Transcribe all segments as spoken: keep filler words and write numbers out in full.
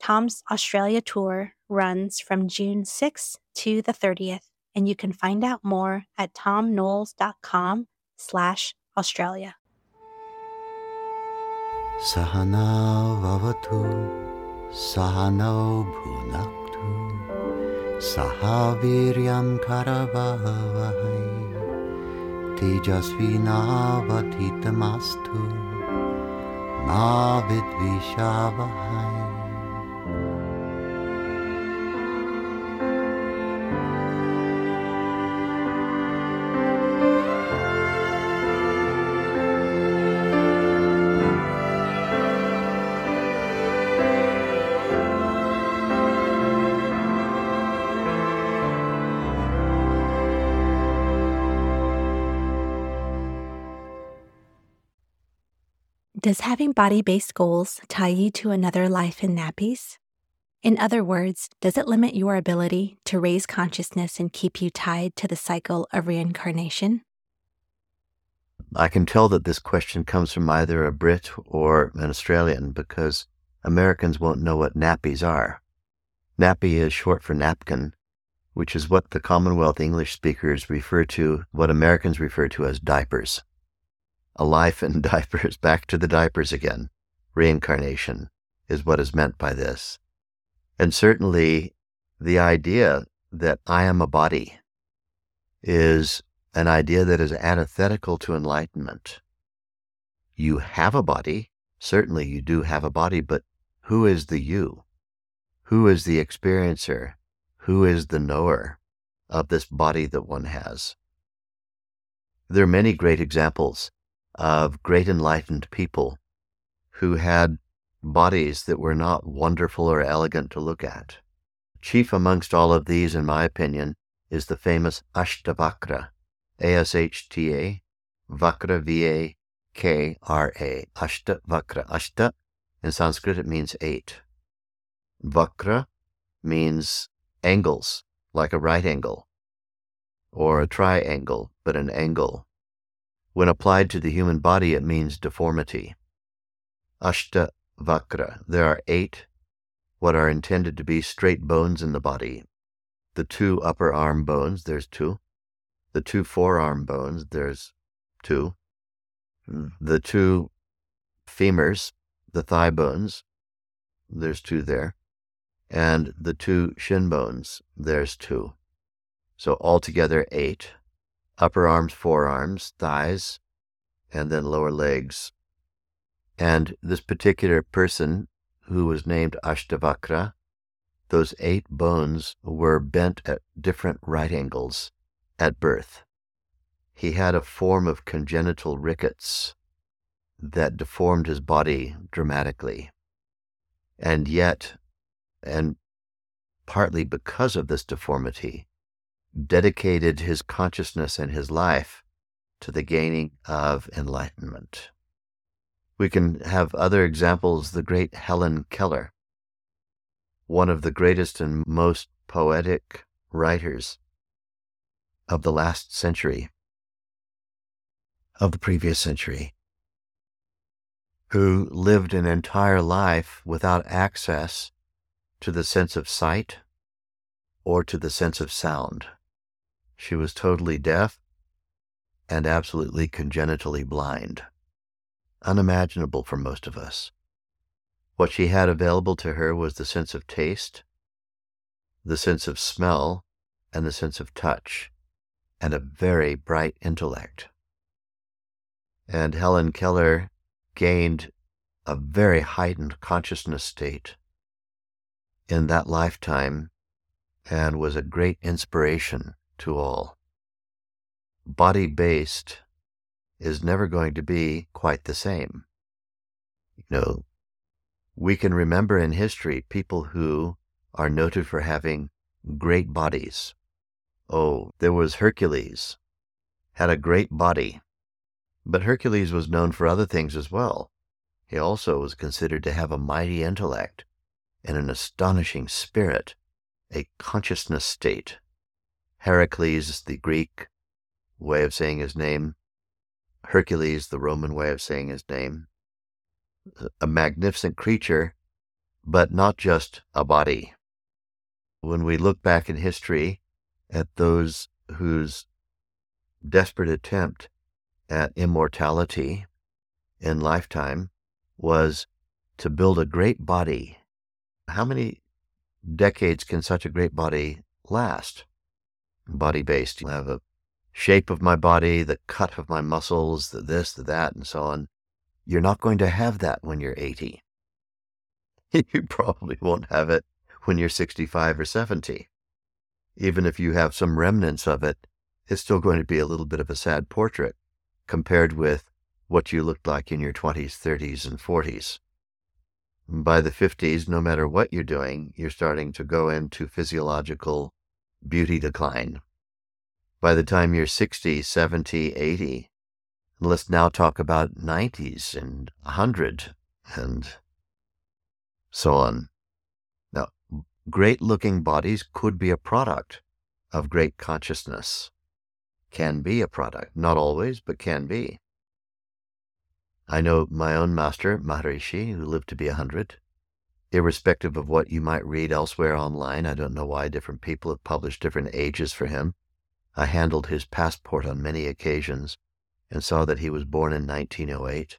Tom's Australia tour runs from June sixth to the thirtieth, and you can find out more at ThomKnoles.com slash Australia. Sahana vavatu, sahanau bhunaktu, sahaviryam karavahvahai, tejasvinavadhitamastu, ma vidvishavahai. Does having body-based goals tie you to another life in nappies? In other words, does it limit your ability to raise consciousness and keep you tied to the cycle of reincarnation? I can tell that this question comes from either a Brit or an Australian because Americans won't know what nappies are. Nappy is short for napkin, which is what the Commonwealth English speakers refer to, what Americans refer to as diapers. A life in diapers, back to the diapers again. Reincarnation is what is meant by this. And certainly the idea that I am a body is an idea that is antithetical to enlightenment. You have a body, certainly you do have a body, but who is the you? Who is the experiencer? Who is the knower of this body that one has? There are many great examples of great enlightened people who had bodies that were not wonderful or elegant to look at. Chief amongst all of these, in my opinion, is the famous Ashtavakra, A S H T A, Vakra, V A K R A, Ashtavakra. Ashta, in Sanskrit, it means eight. Vakra means angles, like a right angle, or a triangle, but an angle. When applied to the human body, it means deformity. Ashtavakra. There are eight, what are intended to be straight bones in the body. The two upper arm bones, there's two. The two forearm bones, there's two. The two femurs, the thigh bones, there's two there. And the two shin bones, there's two. So altogether eight. Upper arms, forearms, thighs, and then lower legs. And this particular person who was named Ashtavakra, those eight bones were bent at different right angles at birth. He had a form of congenital rickets that deformed his body dramatically. And yet, and partly because of this deformity, dedicated his consciousness and his life to the gaining of enlightenment. We can have other examples. The great Helen Keller, one of the greatest and most poetic writers of the last century, of the previous century, who lived an entire life without access to the sense of sight or to the sense of sound. She was totally deaf and absolutely congenitally blind. Unimaginable for most of us. What she had available to her was the sense of taste, the sense of smell, and the sense of touch, and a very bright intellect. And Helen Keller gained a very heightened consciousness state in that lifetime and was a great inspiration to all. Body-based is never going to be quite the same. You know, we can remember in history people who are noted for having great bodies. Oh, there was Hercules, had a great body. But Hercules was known for other things as well. He also was considered to have a mighty intellect and an astonishing spirit, a consciousness state. Heracles, the Greek way of saying his name. Hercules, the Roman way of saying his name. A magnificent creature, but not just a body. When we look back in history at those whose desperate attempt at immortality in lifetime was to build a great body, how many decades can such a great body last? Body-based, I have a shape of my body, the cut of my muscles, the this, the that, and so on. You're not going to have that when you're eighty. You probably won't have it when you're sixty-five or seventy. Even if you have some remnants of it, it's still going to be a little bit of a sad portrait compared with what you looked like in your twenties, thirties, and forties. By the fifties, no matter what you're doing, you're starting to go into physiological beauty decline. By the time you're sixty, seventy, eighty, let's now talk about nineties and one hundred and so on. Now, great-looking bodies could be a product of great consciousness. Can be a product. Not always, but can be. I know my own master, Maharishi, who lived to be one hundred. Irrespective of what you might read elsewhere online, I don't know why different people have published different ages for him. I handled his passport on many occasions and saw that he was born in nineteen oh eight,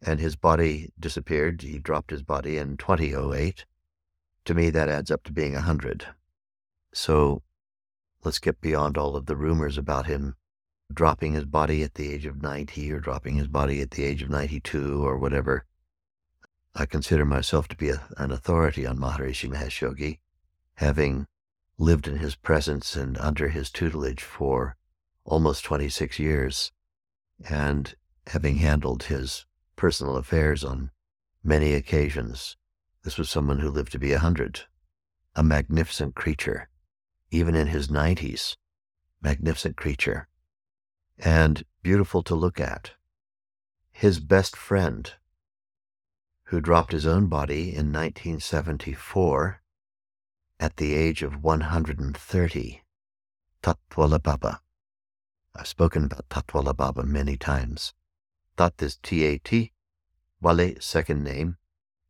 and his body disappeared. He dropped his body in twenty oh eight. To me, that adds up to being one hundred. So let's get beyond all of the rumors about him dropping his body at the age of ninety or dropping his body at the age of ninety-two or whatever. I consider myself to be a, an authority on Maharishi Mahesh Yogi, having lived in his presence and under his tutelage for almost twenty-six years, and having handled his personal affairs on many occasions. This was someone who lived to be a hundred, a magnificent creature, even in his nineties, magnificent creature, and beautiful to look at. His best friend, who dropped his own body in nineteen seventy-four at the age of one hundred thirty, Tat Wale Baba. I've spoken about Tat Wale Baba many times. Tat is T A T, Wale, second name,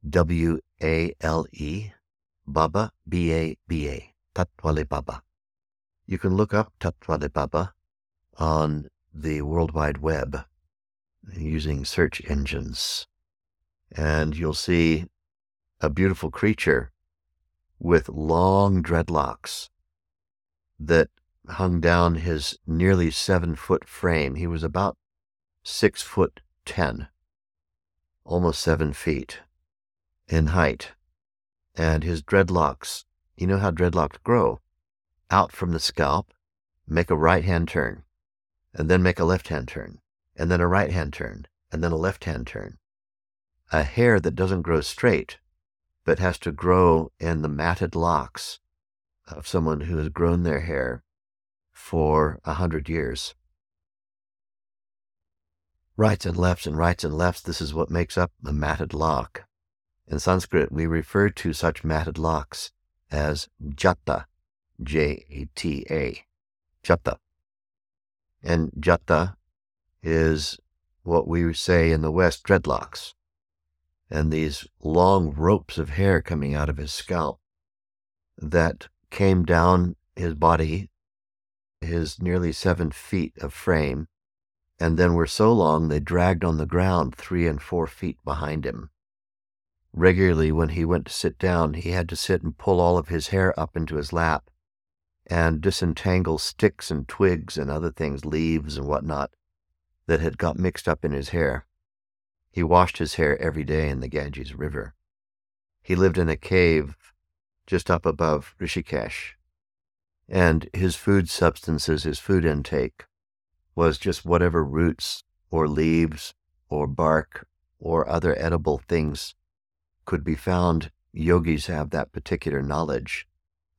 W A L E, Baba, B A B A, Tat Wale Baba. You can look up Tat Wale Baba on the World Wide Web using search engines, and you'll see a beautiful creature with long dreadlocks that hung down his nearly seven-foot frame. He was about six foot ten, almost seven feet in height. And his dreadlocks, you know how dreadlocks grow, out from the scalp, make a right-hand turn, and then make a left-hand turn, and then a right-hand turn, and then a left-hand turn. A hair that doesn't grow straight, but has to grow in the matted locks of someone who has grown their hair for a hundred years. Rights and lefts and rights and lefts, this is what makes up a matted lock. In Sanskrit, we refer to such matted locks as jata, J A T A, jata. And jata is what we say in the West, dreadlocks, and these long ropes of hair coming out of his scalp that came down his body, his nearly seven feet of frame, and then were so long they dragged on the ground three and four feet behind him. Regularly, when he went to sit down, he had to sit and pull all of his hair up into his lap and disentangle sticks and twigs and other things, leaves and whatnot, that had got mixed up in his hair. He washed his hair every day in the Ganges River. He lived in a cave just up above Rishikesh, and his food substances, his food intake, was just whatever roots or leaves or bark or other edible things could be found. Yogis have that particular knowledge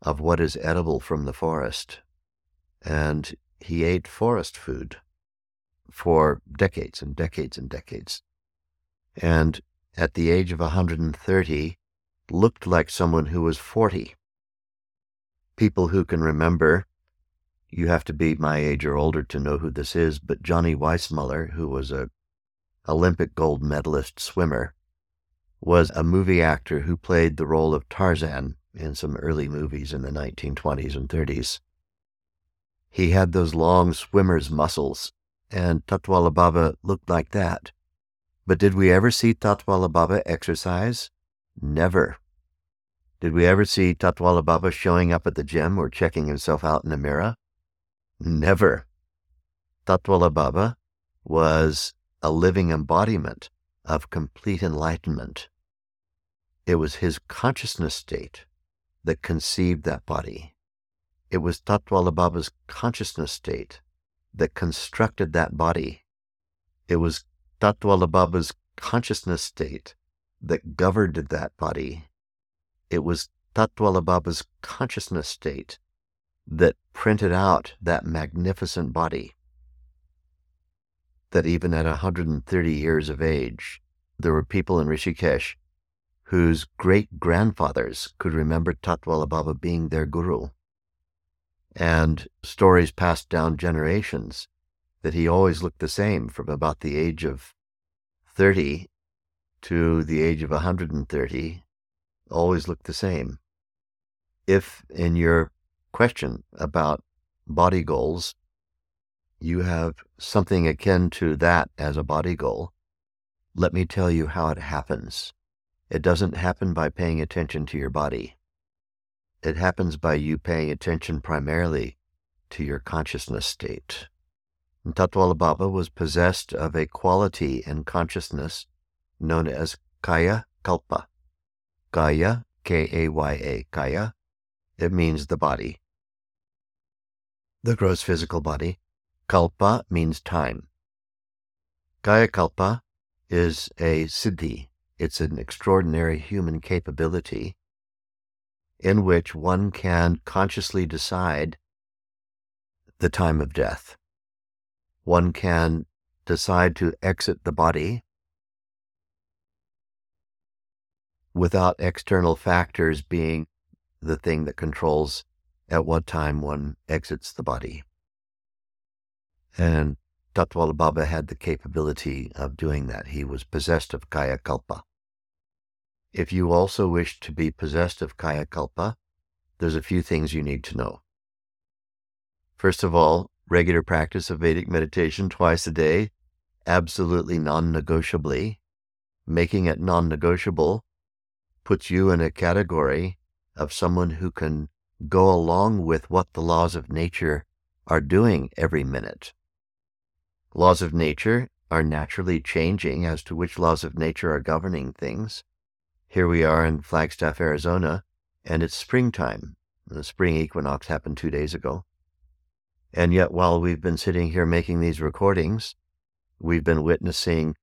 of what is edible from the forest, and he ate forest food for decades and decades and decades, and at the age of one hundred thirty looked like someone who was forty. People who can remember, you have to be my age or older to know who this is, but Johnny Weissmuller, who was a Olympic gold medalist swimmer, was a movie actor who played the role of Tarzan in some early movies in the nineteen twenties and thirties. He had those long swimmer's muscles, and Tat Wale Baba looked like that. But did we ever see Tat Wale Baba exercise? Never. Did we ever see Tat Wale Baba showing up at the gym or checking himself out in a mirror? Never. Tat Wale Baba was a living embodiment of complete enlightenment. It was his consciousness state that conceived that body. It was Tat Wale Baba's consciousness state that constructed that body. It was Tat Wale Baba's consciousness state that governed that body. It was Tat Wale Baba's consciousness state that printed out that magnificent body, that even at one hundred thirty years of age, there were people in Rishikesh whose great-grandfathers could remember Tat Wale Baba being their guru, and stories passed down generations that he always looked the same from about the age of thirty to the age of one hundred thirty, always looked the same. If in your question about body goals, you have something akin to that as a body goal, let me tell you how it happens. It doesn't happen by paying attention to your body. It happens by you paying attention primarily to your consciousness state. And Tat Wale Baba was possessed of a quality in consciousness known as Kaya Kalpa. Kaya, K A Y A, Kaya. It means the body, the gross physical body. Kalpa means time. Kaya Kalpa is a siddhi. It's an extraordinary human capability in which one can consciously decide the time of death. One can decide to exit the body without external factors being the thing that controls at what time one exits the body. And Tat Wale Baba had the capability of doing that. He was possessed of Kaya Kalpa. If you also wish to be possessed of Kaya Kalpa, there's a few things you need to know. First of all, regular practice of Vedic meditation twice a day, absolutely non-negotiably. Making it non-negotiable puts you in a category of someone who can go along with what the laws of nature are doing every minute. Laws of nature are naturally changing as to which laws of nature are governing things. Here we are in Flagstaff, Arizona, and it's springtime. The spring equinox happened two days ago. And yet while we've been sitting here making these recordings, we've been witnessing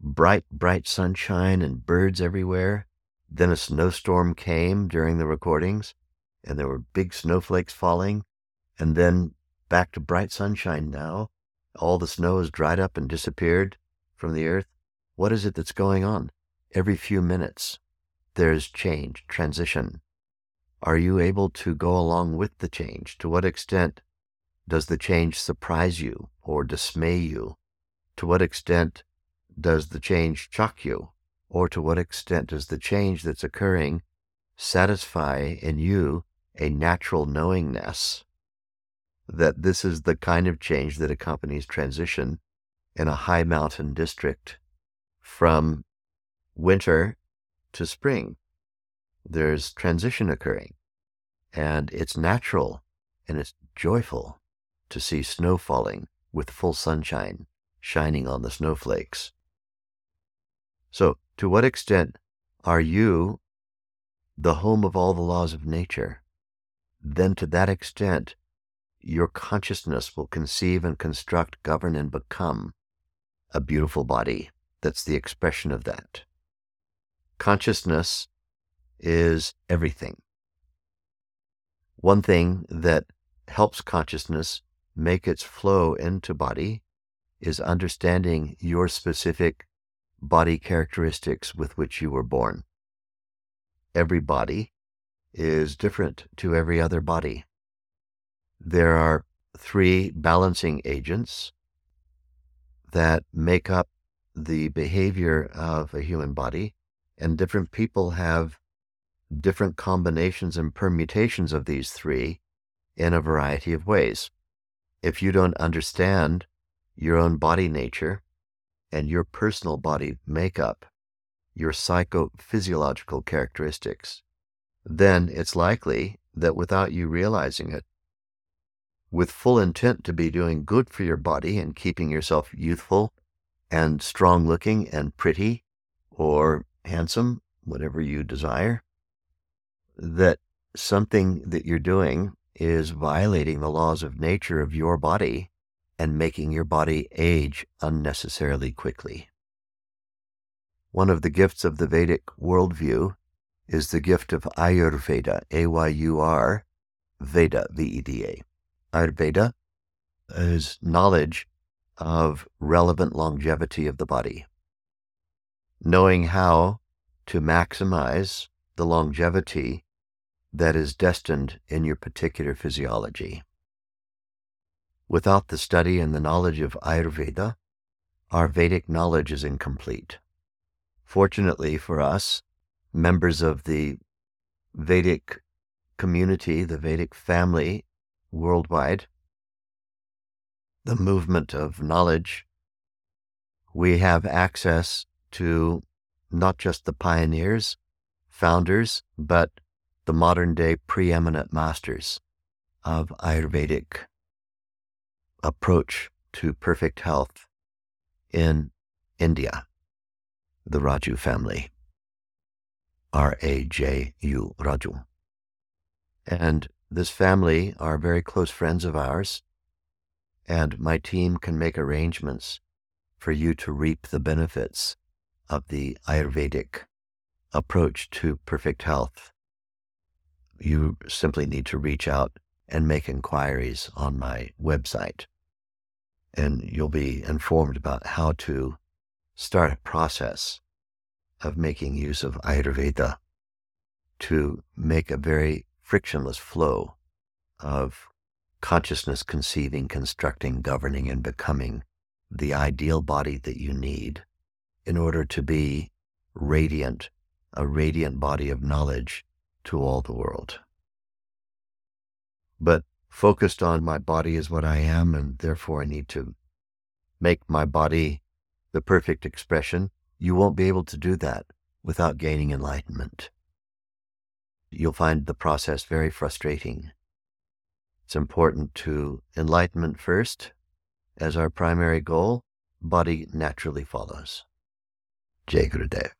bright, bright sunshine and birds everywhere. Then a snowstorm came during the recordings, and there were big snowflakes falling, and then back to bright sunshine now. All the snow has dried up and disappeared from the earth. What is it that's going on? Every few minutes, there's change, transition. Are you able to go along with the change? To what extent does the change surprise you or dismay you? To what extent does the change shock you? Or to what extent does the change that's occurring satisfy in you a natural knowingness that this is the kind of change that accompanies transition in a high mountain district from winter to spring? There's transition occurring, and it's natural and it's joyful to see snow falling with full sunshine shining on the snowflakes. So, to what extent are you the home of all the laws of nature? Then to that extent, your consciousness will conceive and construct, govern, and become a beautiful body. That's the expression of that. Consciousness is everything. One thing that helps consciousness make its flow into body is understanding your specific body characteristics with which you were born. Every body is different to every other body. There are three balancing agents that make up the behavior of a human body, and different people have different combinations and permutations of these three in a variety of ways. If you don't understand your own body nature and your personal body makeup, your psychophysiological characteristics, then it's likely that without you realizing it, with full intent to be doing good for your body and keeping yourself youthful and strong-looking and pretty or handsome, whatever you desire, that something that you're doing is violating the laws of nature of your body and making your body age unnecessarily quickly. One of the gifts of the Vedic worldview is the gift of Ayurveda, A Y U R, Veda, V E D A. Ayurveda is knowledge of relevant longevity of the body. Knowing how to maximize the longevity that is destined in your particular physiology. Without the study and the knowledge of Ayurveda, our Vedic knowledge is incomplete. Fortunately for us, members of the Vedic community, the Vedic family worldwide, the movement of knowledge, we have access to not just the pioneers, founders, but the modern-day preeminent masters of Ayurvedic approach to perfect health in India, the Raju family, R A J U, Raju. And this family are very close friends of ours, and my team can make arrangements for you to reap the benefits of the Ayurvedic approach to perfect health. You simply need to reach out and make inquiries on my website, and you'll be informed about how to start a process of making use of Ayurveda to make a very frictionless flow of consciousness conceiving, constructing, governing, and becoming the ideal body that you need in order to be radiant, a radiant body of knowledge to all the world. But focused on my body is what I am, and therefore I need to make my body the perfect expression. You won't be able to do that without gaining enlightenment. You'll find the process very frustrating. It's important to enlightenment first as our primary goal. Body naturally follows. Jai Gurudev.